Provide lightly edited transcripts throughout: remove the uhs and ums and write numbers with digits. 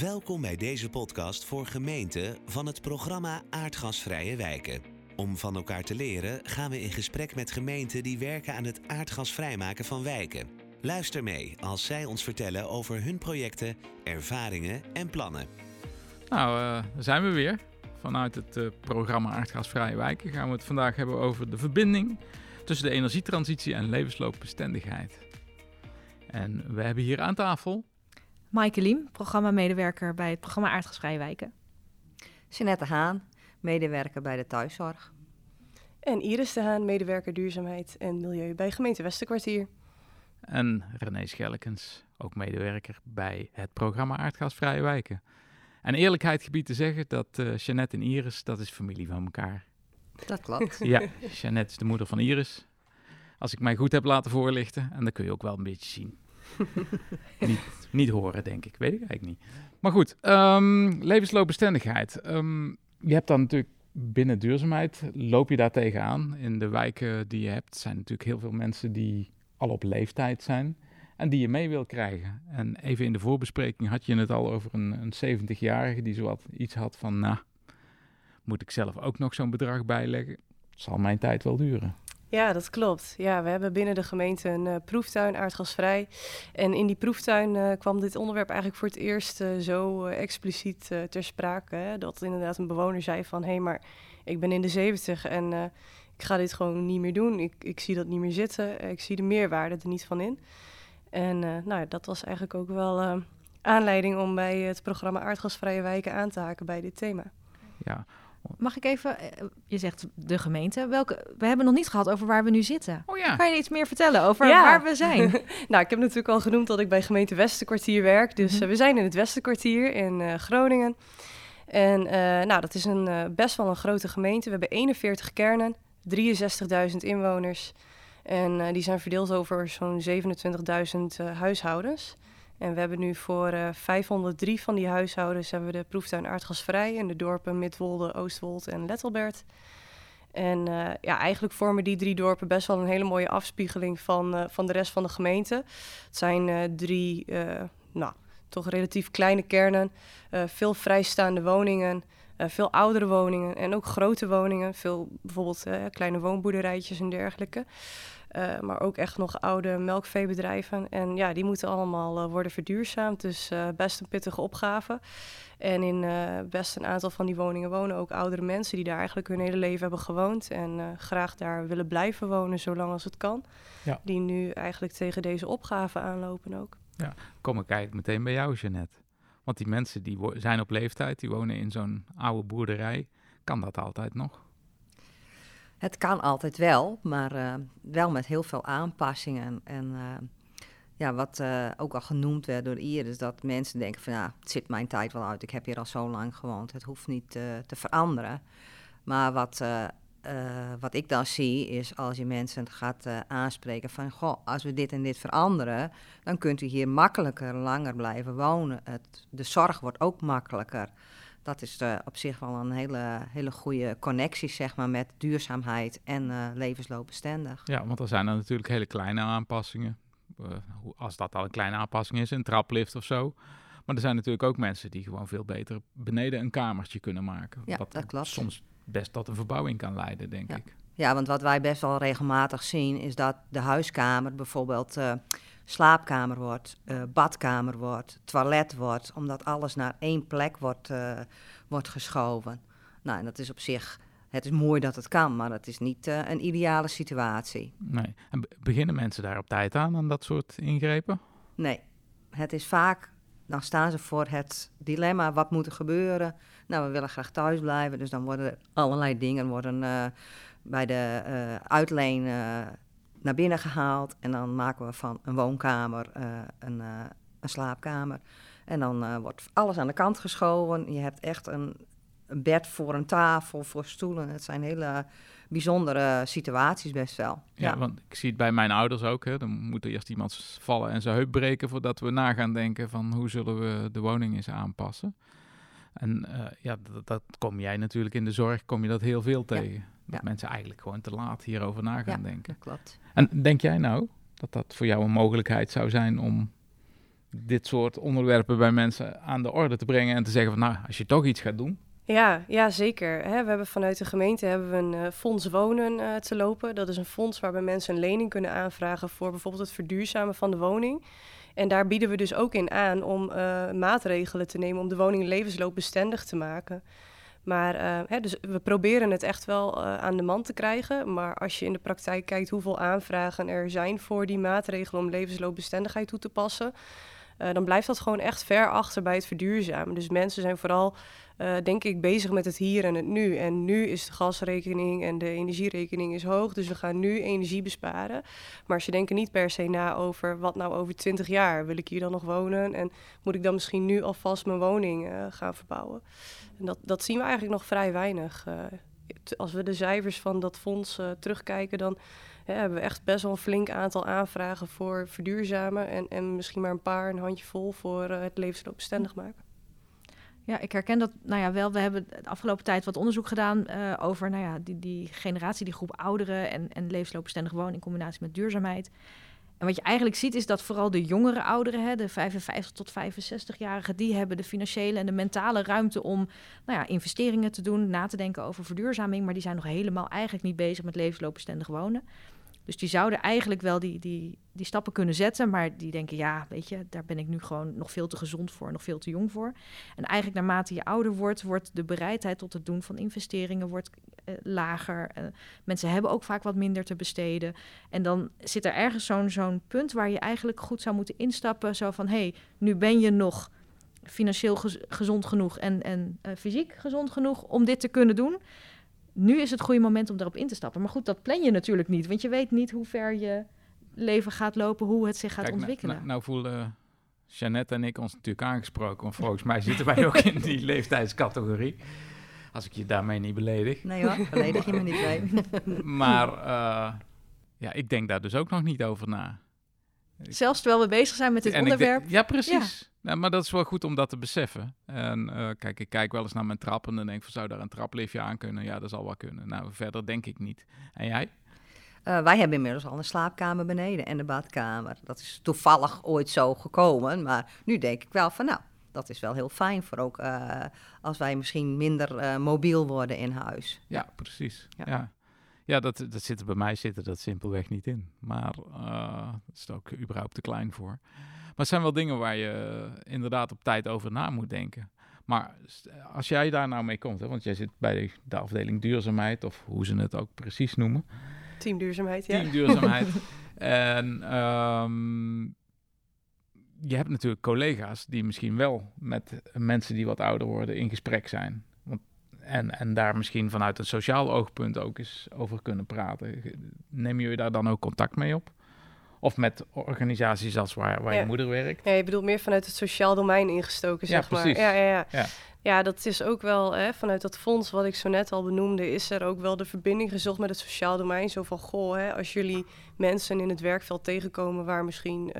Welkom bij deze podcast voor gemeenten van het programma Aardgasvrije Wijken. Om van elkaar te leren gaan we in gesprek met gemeenten die werken aan het aardgasvrijmaken van wijken. Luister mee als zij ons vertellen over hun projecten, ervaringen en plannen. Nou, daar zijn we weer. Vanuit het programma Aardgasvrije Wijken gaan we het vandaag hebben over de verbinding tussen de energietransitie en levensloopbestendigheid. En we hebben hier aan tafel Maaike Liem, programmamedewerker bij het programma Aardgasvrije Wijken. Jeanette Haan, medewerker bij de thuiszorg. En Iris de Haan, medewerker duurzaamheid en milieu bij Gemeente Westerkwartier. En René Schellekens, ook medewerker bij het programma Aardgasvrije Wijken. En eerlijkheid gebied te zeggen dat Jeanette en Iris, dat is familie van elkaar. Dat klopt. Ja, Jeanette is de moeder van Iris. Als ik mij goed heb laten voorlichten, en dat kun je ook wel een beetje zien. Niet horen, denk ik. Weet ik eigenlijk niet. Maar goed, levensloopbestendigheid. Je hebt dan natuurlijk binnen duurzaamheid, loop je daar tegenaan. In de wijken die je hebt zijn natuurlijk heel veel mensen die al op leeftijd zijn en die je mee wil krijgen. En even in de voorbespreking had je het al over een 70-jarige die zowat iets had van, nou, moet ik zelf ook nog zo'n bedrag bijleggen? Het zal mijn tijd wel duren. Ja, dat klopt. Ja, we hebben binnen de gemeente een proeftuin aardgasvrij. En in die proeftuin kwam dit onderwerp eigenlijk voor het eerst zo expliciet ter sprake. Hè, dat inderdaad een bewoner zei van, hé, maar ik ben in de 70 en ik ga dit gewoon niet meer doen. Ik zie dat niet meer zitten. Ik zie de meerwaarde er niet van in. En dat was eigenlijk ook wel aanleiding om bij het programma Aardgasvrije Wijken aan te haken bij dit thema. Ja. Mag ik even, je zegt de gemeente, we hebben nog niet gehad over waar we nu zitten. Oh ja. Kan je iets meer vertellen over waar we zijn? Nou, ik heb natuurlijk al genoemd dat ik bij Gemeente Westerkwartier werk. Dus we zijn in het Westerkwartier in Groningen. En dat is best wel een grote gemeente. We hebben 41 kernen, 63.000 inwoners. En die zijn verdeeld over zo'n 27.000 huishoudens. En we hebben nu voor 503 van die huishoudens hebben we de proeftuin aardgasvrij in de dorpen Midwolde, Oostwold en Lettelbert. En eigenlijk vormen die drie dorpen best wel een hele mooie afspiegeling van de rest van de gemeente. Het zijn drie toch relatief kleine kernen, veel vrijstaande woningen, veel oudere woningen en ook grote woningen. Veel bijvoorbeeld kleine woonboerderijtjes en dergelijke. Maar ook echt nog oude melkveebedrijven. En ja, die moeten allemaal worden verduurzaamd. Dus best een pittige opgave. En in best een aantal van die woningen wonen ook oudere mensen die daar eigenlijk hun hele leven hebben gewoond. En graag daar willen blijven wonen, zolang als het kan. Ja. Die nu eigenlijk tegen deze opgave aanlopen ook. Ja, kom ik eigenlijk meteen bij jou, Jeanette. Want die mensen die zijn op leeftijd, die wonen in zo'n oude boerderij. Kan dat altijd nog? Het kan altijd wel, maar wel met heel veel aanpassingen. En wat ook al genoemd werd door Iris, dat mensen denken van, ja, het zit mijn tijd wel uit. Ik heb hier al zo lang gewoond, het hoeft niet te veranderen. Maar wat ik dan zie, is als je mensen gaat aanspreken van, goh, als we dit en dit veranderen, dan kunt u hier makkelijker, langer blijven wonen. De zorg wordt ook makkelijker. Dat is op zich wel een hele goede connectie, zeg maar, met duurzaamheid en levensloopbestendig. Ja, want er zijn dan natuurlijk hele kleine aanpassingen. Als dat al een kleine aanpassing is, een traplift of zo. Maar er zijn natuurlijk ook mensen die gewoon veel beter beneden een kamertje kunnen maken. Ja, dat klopt. Soms best tot een verbouwing kan leiden, denk ik. Ja, want wat wij best wel regelmatig zien, is dat de huiskamer bijvoorbeeld slaapkamer wordt, badkamer wordt, toilet wordt, omdat alles naar één plek wordt geschoven. Nou, en dat is op zich, het is mooi dat het kan, maar dat is niet een ideale situatie. Nee. En beginnen mensen daar op tijd aan dat soort ingrepen? Nee, het is vaak, dan staan ze voor het dilemma, wat moet er gebeuren? Nou, we willen graag thuis blijven, dus dan worden allerlei dingen bij de uitleen naar binnen gehaald en dan maken we van een woonkamer een slaapkamer. En dan wordt alles aan de kant geschoven. Je hebt echt een bed voor een tafel, voor stoelen. Het zijn hele bijzondere situaties best wel. Ja, want ik zie het bij mijn ouders ook. Hè. Dan moet er eerst iemand vallen en zijn heup breken voordat we na gaan denken van hoe zullen we de woning eens aanpassen. En dat kom jij natuurlijk in de zorg, kom je dat heel veel tegen. Ja. Dat mensen eigenlijk gewoon te laat hierover na gaan denken. Dat klopt. En denk jij nou dat voor jou een mogelijkheid zou zijn om dit soort onderwerpen bij mensen aan de orde te brengen en te zeggen van, nou, als je toch iets gaat doen. Ja, zeker. We hebben vanuit de gemeente een fonds wonen te lopen. Dat is een fonds waarbij mensen een lening kunnen aanvragen voor bijvoorbeeld het verduurzamen van de woning. En daar bieden we dus ook in aan om maatregelen te nemen om de woning levensloopbestendig te maken. Maar dus we proberen het echt wel aan de man te krijgen. Maar als je in de praktijk kijkt hoeveel aanvragen er zijn voor die maatregelen om levensloopbestendigheid toe te passen, dan blijft dat gewoon echt ver achter bij het verduurzamen. Dus mensen zijn vooral, denk ik, bezig met het hier en het nu. En nu is de gasrekening en de energierekening is hoog, dus we gaan nu energie besparen. Maar ze denken niet per se na over, wat nou over 20 jaar? Wil ik hier dan nog wonen? En moet ik dan misschien nu alvast mijn woning gaan verbouwen? En dat zien we eigenlijk nog vrij weinig. Als we de cijfers van dat fonds terugkijken, dan hebben we echt best wel een flink aantal aanvragen voor verduurzamen. En misschien maar een handjevol voor het levensloopbestendig maken. Ja, ik herken dat wel. We hebben de afgelopen tijd wat onderzoek gedaan over die generatie, die groep ouderen en levensloopbestendig wonen in combinatie met duurzaamheid. En wat je eigenlijk ziet is dat vooral de jongere ouderen, de 55 tot 65-jarigen, die hebben de financiële en de mentale ruimte om investeringen te doen, na te denken over verduurzaming, maar die zijn nog helemaal eigenlijk niet bezig met levensloopbestendig wonen. Dus die zouden eigenlijk wel die stappen kunnen zetten, maar die denken, daar ben ik nu gewoon nog veel te gezond voor, nog veel te jong voor. En eigenlijk naarmate je ouder wordt, wordt de bereidheid tot het doen van investeringen lager. Mensen hebben ook vaak wat minder te besteden. En dan zit er ergens zo'n punt waar je eigenlijk goed zou moeten instappen, zo van, nu ben je nog financieel gezond genoeg en fysiek gezond genoeg om dit te kunnen doen. Nu is het goede moment om daarop in te stappen. Maar goed, dat plan je natuurlijk niet. Want je weet niet hoe ver je leven gaat lopen, hoe het zich gaat ontwikkelen. Nou voelen Jeannette en ik ons natuurlijk aangesproken. Want volgens mij zitten wij ook in die leeftijdscategorie. Als ik je daarmee niet beledig. Nee hoor, beledig je me niet bij. Maar ik denk daar dus ook nog niet over na. Zelfs terwijl we bezig zijn met dit onderwerp. Precies. Ja. Nou, maar dat is wel goed om dat te beseffen. En kijk, ik kijk wel eens naar mijn trap en dan denk ik van, zou daar een trapliftje aan kunnen? Ja, dat zal wel kunnen. Nou, verder denk ik niet. En jij? Wij hebben inmiddels al een slaapkamer beneden en een badkamer. Dat is toevallig ooit zo gekomen. Maar nu denk ik wel van, dat is wel heel fijn voor ook als wij misschien minder mobiel worden in huis. Ja, precies. Ja. Ja, dat zit er bij mij dat simpelweg niet in. Maar dat is er ook überhaupt te klein voor. Maar het zijn wel dingen waar je inderdaad op tijd over na moet denken. Maar als jij daar nou mee komt, hè, want jij zit bij de afdeling duurzaamheid, of hoe ze het ook precies noemen. Team duurzaamheid, ja. Team duurzaamheid. En je hebt natuurlijk collega's die misschien wel met mensen die wat ouder worden in gesprek zijn. En daar misschien vanuit een sociaal oogpunt ook eens over kunnen praten. Neem jullie daar dan ook contact mee op? Of met organisaties als waar je moeder werkt? Ja, je bedoelt meer vanuit het sociaal domein ingestoken, zeg maar. Ja. Ja, dat is ook wel, vanuit dat fonds wat ik zo net al benoemde, is er ook wel de verbinding gezocht met het sociaal domein. Zo van, als jullie mensen in het werkveld tegenkomen waar misschien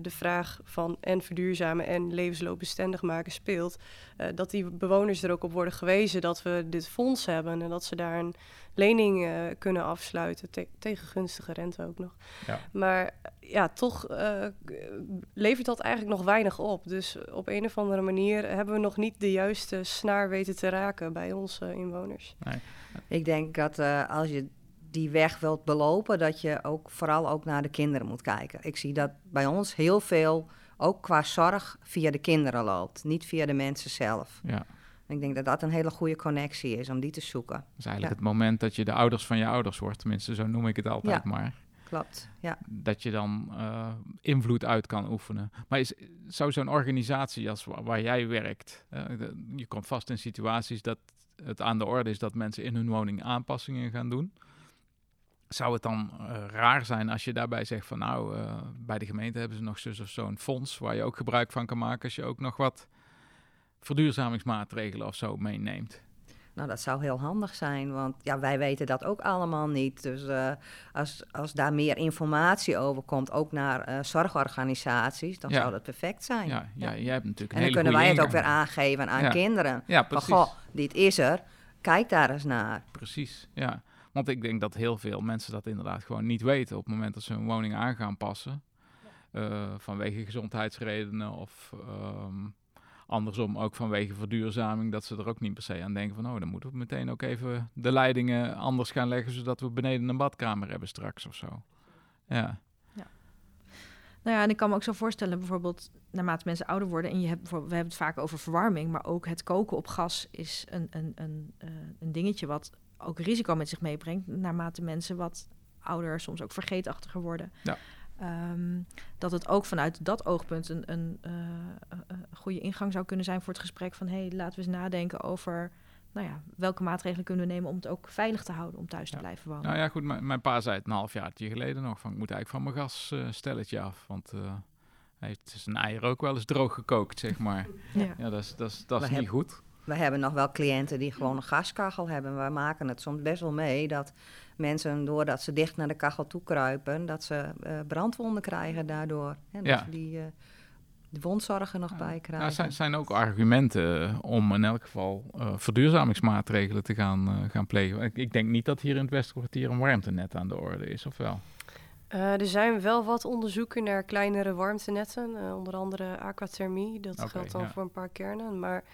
de vraag van en verduurzamen en levensloopbestendig maken speelt, dat die bewoners er ook op worden gewezen dat we dit fonds hebben en dat ze daar een lening kunnen afsluiten, tegen gunstige rente ook nog. Ja. Maar ja, toch levert dat eigenlijk nog weinig op. Dus op een of andere manier hebben we nog niet de juiste snaar weten te raken bij onze inwoners. Nee. Ik denk dat als je die weg wilt belopen, dat je ook vooral naar de kinderen moet kijken. Ik zie dat bij ons heel veel, ook qua zorg, via de kinderen loopt. Niet via de mensen zelf. Ja. Ik denk dat dat een hele goede connectie is, om die te zoeken. Dat is eigenlijk het moment dat je de ouders van je ouders wordt. Tenminste, zo noem ik het altijd maar. Klopt, ja. Dat je dan invloed uit kan oefenen. Maar zou zo'n organisatie als waar jij werkt, je komt vast in situaties dat het aan de orde is dat mensen in hun woning aanpassingen gaan doen. Zou het dan raar zijn als je daarbij zegt van bij de gemeente hebben ze nog zus of zo'n fonds waar je ook gebruik van kan maken als je ook nog wat verduurzamingsmaatregelen of zo meeneemt? Nou, dat zou heel handig zijn, want wij weten dat ook allemaal niet. Dus als daar meer informatie over komt, ook naar zorgorganisaties, dan zou dat perfect zijn. Ja, jij hebt natuurlijk en dan kunnen wij het ook weer aangeven aan kinderen. Ja, precies. Maar dit is er, kijk daar eens naar. Precies, ja. Want ik denk dat heel veel mensen dat inderdaad gewoon niet weten op het moment dat ze hun woning aan gaan passen. vanwege gezondheidsredenen of andersom ook vanwege verduurzaming, dat ze er ook niet per se aan denken van, oh, dan moeten we meteen ook even de leidingen anders gaan leggen, zodat we beneden een badkamer hebben straks of zo. Ja. Nou ja, en ik kan me ook zo voorstellen, bijvoorbeeld naarmate mensen ouder worden, en je hebt bijvoorbeeld, we hebben het vaak over verwarming, maar ook het koken op gas is een dingetje wat ook risico met zich meebrengt, naarmate mensen wat ouder, soms ook vergeetachtiger worden. Ja. Dat het ook vanuit dat oogpunt een goede ingang zou kunnen zijn voor het gesprek van, hey, laten we eens nadenken over, nou ja, welke maatregelen kunnen we nemen om het ook veilig te houden om thuis te blijven wonen. Nou ja, goed, mijn pa zei het een halfjaartje geleden nog van, ik moet eigenlijk van mijn gasstelletje af, want hij heeft zijn eieren ook wel eens droog gekookt, zeg maar. Ja, dat is niet goed. We hebben nog wel cliënten die gewoon een gaskachel hebben. We maken het soms best wel mee dat mensen, doordat ze dicht naar de kachel toe kruipen, dat ze brandwonden krijgen daardoor. En dat ze die de wondzorgen nog bij krijgen. Nou, zijn ook argumenten om in elk geval verduurzamingsmaatregelen te gaan plegen. Ik denk niet dat hier in het Westerkwartier een warmtenet aan de orde is, of wel? Er zijn wel wat onderzoeken naar kleinere warmtenetten. Onder andere aquathermie. Dat geldt dan voor een paar kernen, maar...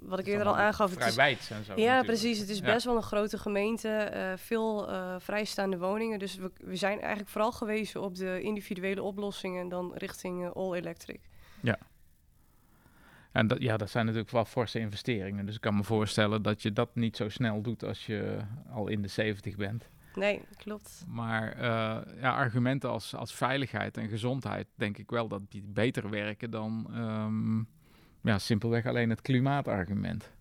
wat ik eerder al aangaf... Vrij wijd en zo. Ja, natuurlijk. Precies. Het is best wel een grote gemeente. Veel vrijstaande woningen. Dus we zijn eigenlijk vooral gewezen op de individuele oplossingen, dan richting all-electric. Ja. En dat zijn natuurlijk wel forse investeringen. Dus ik kan me voorstellen dat je dat niet zo snel doet als je al in de 70 bent. Nee, klopt. Maar argumenten als veiligheid en gezondheid, denk ik wel dat die beter werken dan... simpelweg alleen het klimaatargument.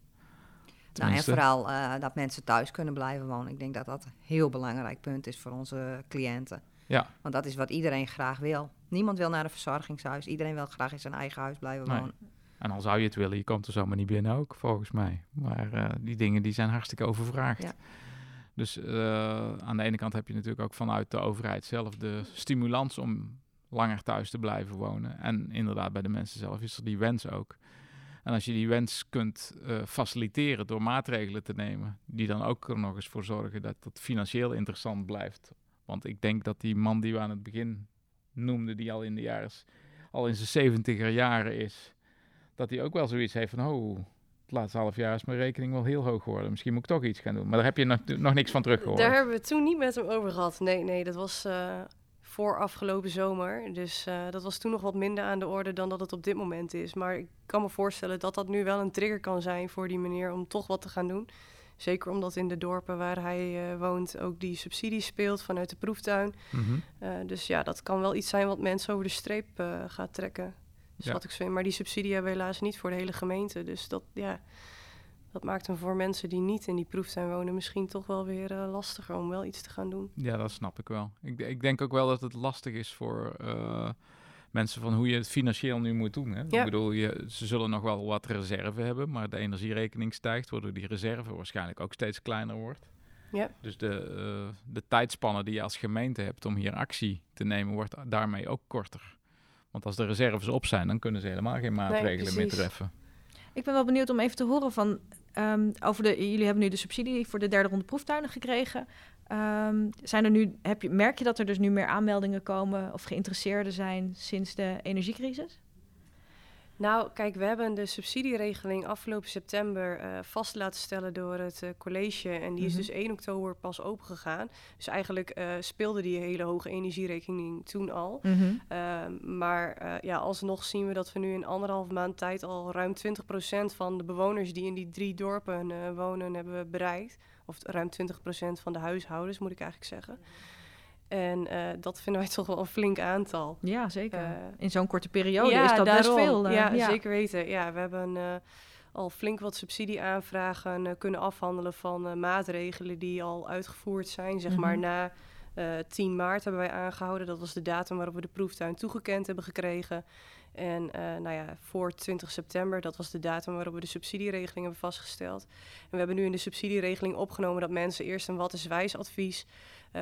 Nou, en vooral dat mensen thuis kunnen blijven wonen. Ik denk dat dat een heel belangrijk punt is voor onze cliënten. Ja. Want dat is wat iedereen graag wil. Niemand wil naar een verzorgingshuis. Iedereen wil graag in zijn eigen huis blijven wonen. En al zou je het willen, je komt er zomaar niet binnen ook, volgens mij. Maar die dingen die zijn hartstikke overvraagd. Ja. Dus aan de ene kant heb je natuurlijk ook vanuit de overheid zelf de stimulans om langer thuis te blijven wonen. En inderdaad, bij de mensen zelf is er die wens ook. En als je die wens kunt faciliteren door maatregelen te nemen, die dan ook er nog eens voor zorgen dat dat financieel interessant blijft. Want ik denk dat die man die we aan het begin noemden, die al in zijn 70er jaren is, dat hij ook wel zoiets heeft van, het laatste half jaar is mijn rekening wel heel hoog geworden. Misschien moet ik toch iets gaan doen. Maar daar heb je nog niks van teruggehoord. Daar hebben we het toen niet met hem over gehad. Nee, dat was... voor afgelopen zomer. Dus dat was toen nog wat minder aan de orde dan dat het op dit moment is. Maar ik kan me voorstellen dat dat nu wel een trigger kan zijn voor die meneer om toch wat te gaan doen. Zeker omdat in de dorpen waar hij woont ook die subsidie speelt vanuit de proeftuin. Mm-hmm. Dus ja, dat kan wel iets zijn wat mensen over de streep gaat trekken. Dus wat ik zo in. Maar die subsidie hebben we helaas niet voor de hele gemeente. Dus dat maakt hem voor mensen die niet in die proeftuin wonen misschien toch wel weer lastiger om wel iets te gaan doen. Ja, dat snap ik wel. Ik denk ook wel dat het lastig is voor mensen van hoe je het financieel nu moet doen. Hè? Ja. Ik bedoel, ze zullen nog wel wat reserve hebben, maar de energierekening stijgt, waardoor die reserve waarschijnlijk ook steeds kleiner wordt. Ja. Dus de tijdspannen die je als gemeente hebt om hier actie te nemen, wordt daarmee ook korter. Want als de reserves op zijn, dan kunnen ze helemaal geen maatregelen meer treffen. Ik ben wel benieuwd om even te horen van... jullie hebben nu de subsidie voor de derde ronde proeftuinen gekregen. Merk je dat er dus nu meer aanmeldingen komen of geïnteresseerden zijn sinds de energiecrisis? Nou, kijk, we hebben de subsidieregeling afgelopen september vast laten stellen door het college. En die is dus 1 oktober pas opengegaan. Dus eigenlijk speelde die hele hoge energierekening toen al. Mm-hmm. Alsnog zien we dat we nu in 1,5 maand tijd al ruim 20% van de bewoners die in die 3 dorpen wonen hebben we bereikt. Of ruim 20% van de huishoudens, moet ik eigenlijk zeggen. En dat vinden wij toch wel een flink aantal. Ja, zeker. In zo'n korte periode is dat best veel. Zeker weten. Ja, we hebben al flink wat subsidieaanvragen kunnen afhandelen van maatregelen die al uitgevoerd zijn. Zeg maar na 10 maart hebben wij aangehouden. Dat was de datum waarop we de proeftuin toegekend hebben gekregen. En voor 20 september, dat was de datum waarop we de subsidieregeling hebben vastgesteld. En we hebben nu in de subsidieregeling opgenomen dat mensen eerst een wat is wijs advies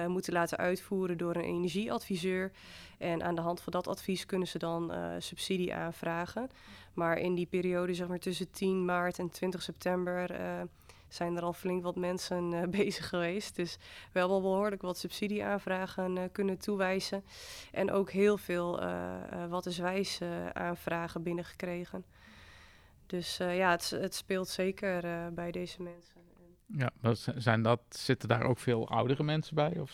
moeten laten uitvoeren door een energieadviseur. En aan de hand van dat advies kunnen ze dan subsidie aanvragen. Maar in die periode, zeg maar tussen 10 maart en 20 september... zijn er al flink wat mensen bezig geweest. Dus we hebben al behoorlijk wat subsidieaanvragen kunnen toewijzen. En ook heel veel wat is wijs aanvragen binnengekregen. Dus ja, het speelt zeker bij deze mensen. Ja, zitten daar ook veel oudere mensen bij? Of?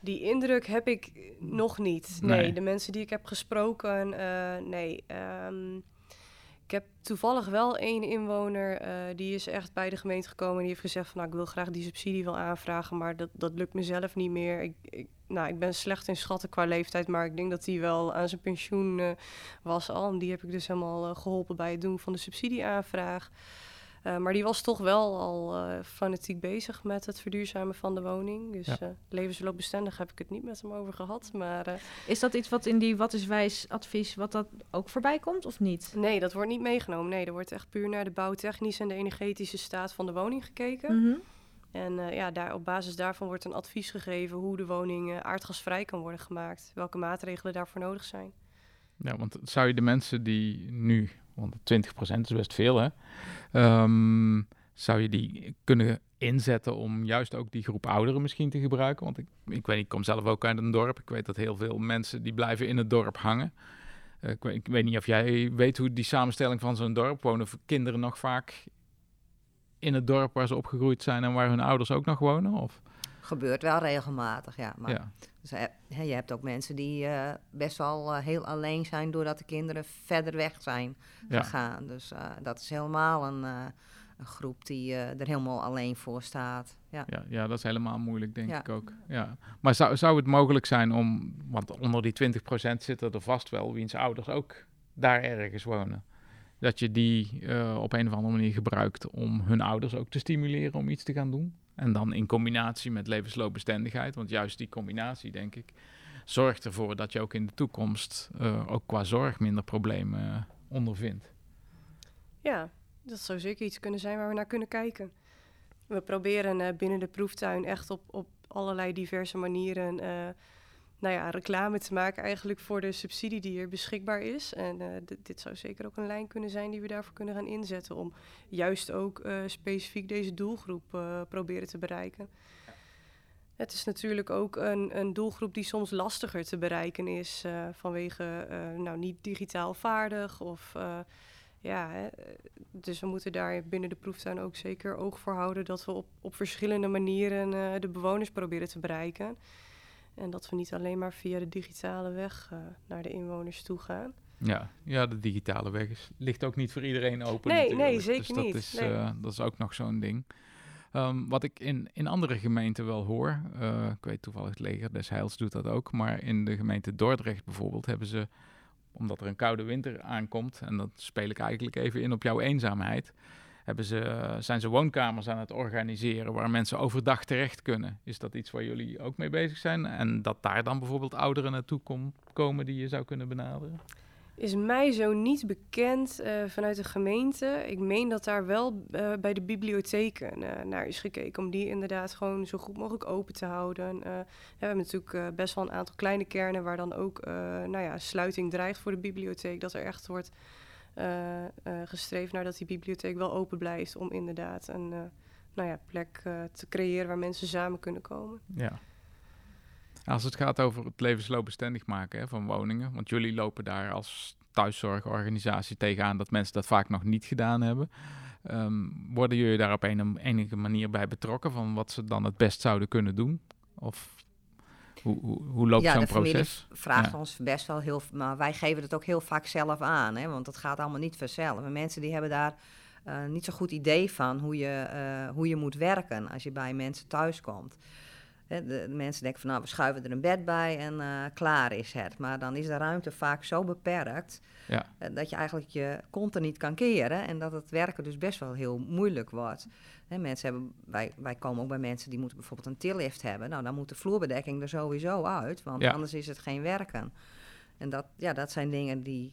Die indruk heb ik nog niet. Nee. De mensen die ik heb gesproken, nee. Ik heb toevallig wel één inwoner, die is echt bij de gemeente gekomen en die heeft gezegd van, nou, ik wil graag die subsidie wel aanvragen, maar dat lukt mezelf niet meer. Ik ben slecht in schatten qua leeftijd, maar ik denk dat die wel aan zijn pensioen was al. En die heb ik dus helemaal geholpen bij het doen van de subsidieaanvraag. Maar die was toch wel al fanatiek bezig met het verduurzamen van de woning. Dus ja. Levensloopbestendig heb ik het niet met hem over gehad. Maar, is dat iets wat in die wat is wijs advies, wat dat ook voorbij komt of niet? Nee, dat wordt niet meegenomen. Nee, er wordt echt puur naar de bouwtechnische en de energetische staat van de woning gekeken. Mm-hmm. En ja, op basis daarvan wordt een advies gegeven hoe de woning aardgasvrij kan worden gemaakt. Welke maatregelen daarvoor nodig zijn. Ja, want zou je de mensen die nu... Want 20% is best veel, hè? Zou je die kunnen inzetten om juist ook die groep ouderen misschien te gebruiken? Want ik weet niet, ik kom zelf ook uit een dorp. Ik weet dat heel veel mensen die blijven in het dorp hangen. Ik weet niet of jij weet hoe die samenstelling van zo'n dorp wonen. Kinderen nog vaak in het dorp waar ze opgegroeid zijn en waar hun ouders ook nog wonen? Of? Gebeurt wel regelmatig, ja. Maar ja. Dus, je hebt ook mensen die best wel heel alleen zijn doordat de kinderen verder weg zijn gegaan. Ja. Dus dat is helemaal een groep die er helemaal alleen voor staat. Ja, ja dat is helemaal moeilijk, denk ik ook. Ja. Maar zou het mogelijk zijn om, want onder die 20% zitten er vast wel wiens ouders ook daar ergens wonen. Dat je die op een of andere manier gebruikt om hun ouders ook te stimuleren om iets te gaan doen? En dan in combinatie met levensloopbestendigheid, want juist die combinatie, denk ik, zorgt ervoor dat je ook in de toekomst ook qua zorg minder problemen ondervindt. Ja, dat zou zeker iets kunnen zijn waar we naar kunnen kijken. We proberen binnen de proeftuin echt op allerlei diverse manieren reclame te maken eigenlijk voor de subsidie die er beschikbaar is. En dit zou zeker ook een lijn kunnen zijn die we daarvoor kunnen gaan inzetten om juist ook specifiek deze doelgroep proberen te bereiken. Het is natuurlijk ook een doelgroep die soms lastiger te bereiken is vanwege niet digitaal vaardig of... Dus we moeten daar binnen de proeftuin ook zeker oog voor houden dat we op verschillende manieren de bewoners proberen te bereiken. En dat we niet alleen maar via de digitale weg naar de inwoners toe gaan. Ja, de digitale weg ligt ook niet voor iedereen open. Nee, zeker dus dat niet. Dat is ook nog zo'n ding. Wat ik in andere gemeenten wel hoor, ik weet toevallig het Leger des Heils doet dat ook, maar in de gemeente Dordrecht bijvoorbeeld hebben ze, omdat er een koude winter aankomt, en dat speel ik eigenlijk even in op jouw eenzaamheid, zijn ze woonkamers aan het organiseren waar mensen overdag terecht kunnen. Is dat iets waar jullie ook mee bezig zijn? En dat daar dan bijvoorbeeld ouderen naartoe komen die je zou kunnen benaderen? Is mij zo niet bekend vanuit de gemeente. Ik meen dat daar wel bij de bibliotheken naar is gekeken. Om die inderdaad gewoon zo goed mogelijk open te houden. We hebben natuurlijk best wel een aantal kleine kernen waar dan ook sluiting dreigt voor de bibliotheek. Dat er echt wordt gestreefd naar dat die bibliotheek wel open blijft om inderdaad een plek te creëren waar mensen samen kunnen komen. Ja. Als het gaat over het levensloopbestendig maken van woningen, want jullie lopen daar als thuiszorgorganisatie tegenaan dat mensen dat vaak nog niet gedaan hebben. Worden jullie daar op enige manier bij betrokken van wat ze dan het best zouden kunnen doen? Of hoe loopt zo'n proces? Ja, de familie vraagt ons best wel heel veel, maar wij geven het ook heel vaak zelf aan, hè, want dat gaat allemaal niet vanzelf. En mensen die hebben daar niet zo'n goed idee van hoe je moet werken als je bij mensen thuis komt. De mensen denken van, we schuiven er een bed bij en klaar is het. Maar dan is de ruimte vaak zo beperkt dat je eigenlijk je kont er niet kan keren. En dat het werken dus best wel heel moeilijk wordt. Hè, wij komen ook bij mensen die moeten bijvoorbeeld een tillift hebben. Nou, dan moet de vloerbedekking er sowieso uit, want anders is het geen werken. En dat zijn dingen die,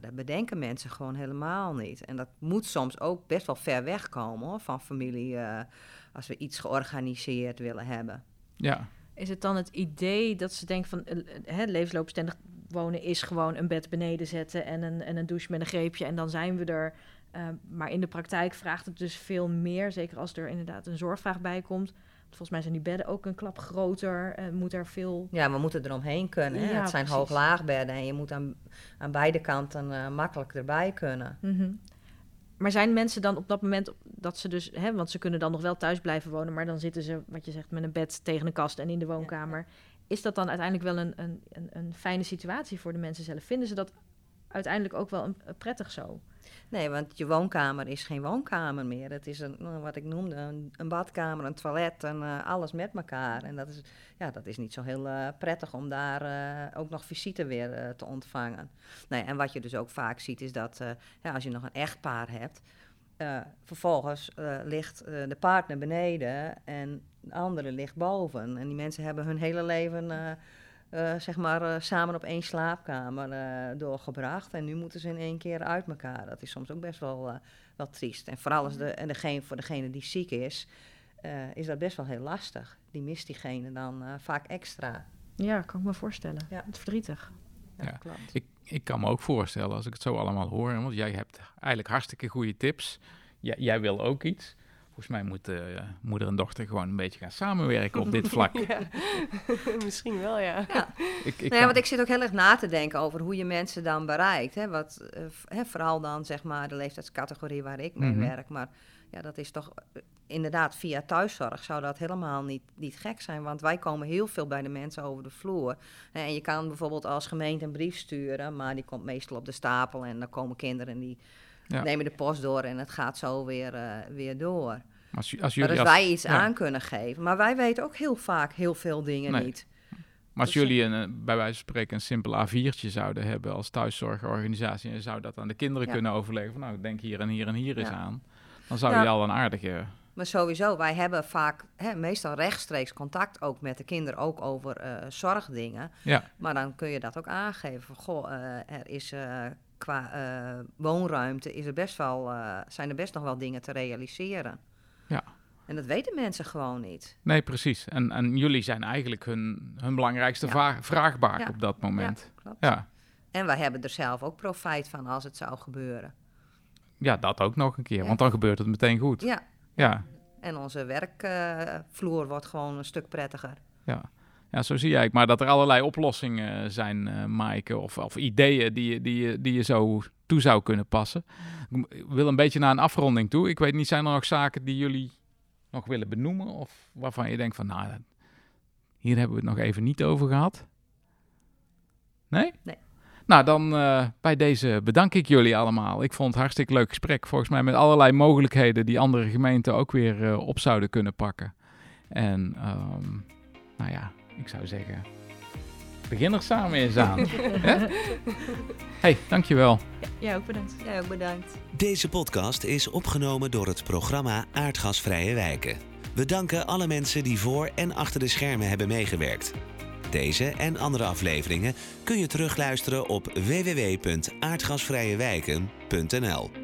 dat bedenken mensen gewoon helemaal niet. En dat moet soms ook best wel ver weg komen hoor, van familie als we iets georganiseerd willen hebben. Ja. Is het dan het idee dat ze denken van levensloopbestendig wonen is gewoon een bed beneden zetten en een douche met een greepje en dan zijn we er. Maar in de praktijk vraagt het dus veel meer, zeker als er inderdaad een zorgvraag bij komt. Volgens mij zijn die bedden ook een klap groter. Moet er veel... Ja, we moeten eromheen kunnen. Hè? Ja, het zijn hoog-laagbedden en je moet aan beide kanten makkelijk erbij kunnen. Mm-hmm. Maar zijn mensen dan op dat moment dat ze dus... Hè, want ze kunnen dan nog wel thuis blijven wonen, maar dan zitten ze, wat je zegt, met een bed tegen een kast en in de woonkamer. Ja, ja. Is dat dan uiteindelijk wel een fijne situatie voor de mensen zelf? Vinden ze dat uiteindelijk ook wel prettig zo? Nee, want je woonkamer is geen woonkamer meer. Het is wat ik noemde, een badkamer, een toilet en alles met elkaar. En dat is niet zo heel prettig om daar ook nog visite weer te ontvangen. Nee, en wat je dus ook vaak ziet is dat als je nog een echtpaar hebt... vervolgens ligt de partner beneden en de andere ligt boven. En die mensen hebben hun hele leven... samen op één slaapkamer doorgebracht. En nu moeten ze in één keer uit elkaar. Dat is soms ook best wel triest. En vooral als voor degene die ziek is, is dat best wel heel lastig. Die mist diegene dan vaak extra. Ja, kan ik me voorstellen. Ja. Het is verdrietig. Ja, ja. Klopt. Ik kan me ook voorstellen, als ik het zo allemaal hoor... want jij hebt eigenlijk hartstikke goede tips. Jij wil ook iets... Volgens mij moeten moeder en dochter gewoon een beetje gaan samenwerken op dit vlak. Ja, misschien wel, ja. Ja. Want ik zit ook heel erg na te denken over hoe je mensen dan bereikt. Hè? Vooral dan zeg maar de leeftijdscategorie waar ik mee werk. Maar ja, dat is toch inderdaad via thuiszorg zou dat helemaal niet gek zijn. Want wij komen heel veel bij de mensen over de vloer. En je kan bijvoorbeeld als gemeente een brief sturen, maar die komt meestal op de stapel en dan komen kinderen die... Ja. Nemen de post door en het gaat zo weer door. Maar als wij iets aan kunnen geven. Maar wij weten ook heel vaak heel veel dingen niet. Maar als jullie bij wijze van spreken een simpel A4'tje zouden hebben als thuiszorgorganisatie... en zou dat aan de kinderen kunnen overleggen van nou, denk hier en hier en hier eens aan... dan zou je al een aardige... Maar sowieso, wij hebben vaak meestal rechtstreeks contact ook met de kinderen... ook over zorgdingen. Ja. Maar dan kun je dat ook aangeven. Van, goh, er is... Qua woonruimte zijn er best nog wel dingen te realiseren. Ja. En dat weten mensen gewoon niet. Nee, precies. En jullie zijn eigenlijk hun belangrijkste vraagbaak op dat moment. Ja, klopt. Ja. En wij hebben er zelf ook profijt van als het zou gebeuren. Ja, dat ook nog een keer, want dan gebeurt het meteen goed. Ja. Ja. En onze werkvloer wordt gewoon een stuk prettiger. Ja. Ja, zo zie ik. Maar dat er allerlei oplossingen zijn, Maaike, of ideeën die je zo toe zou kunnen passen. Ik wil een beetje naar een afronding toe. Ik weet niet, zijn er nog zaken die jullie nog willen benoemen? Of waarvan je denkt van, nou, hier hebben we het nog even niet over gehad? Nee? Nee. Nou, dan bij deze bedank ik jullie allemaal. Ik vond het hartstikke leuk gesprek. Volgens mij met allerlei mogelijkheden die andere gemeenten ook weer op zouden kunnen pakken. En, nou ja... Ik zou zeggen, begin er samen eens aan. Hey, dankjewel. Ja, ook bedankt. Jij ook bedankt. Deze podcast is opgenomen door het programma Aardgasvrije Wijken. We danken alle mensen die voor en achter de schermen hebben meegewerkt. Deze en andere afleveringen kun je terugluisteren op www.aardgasvrijewijken.nl.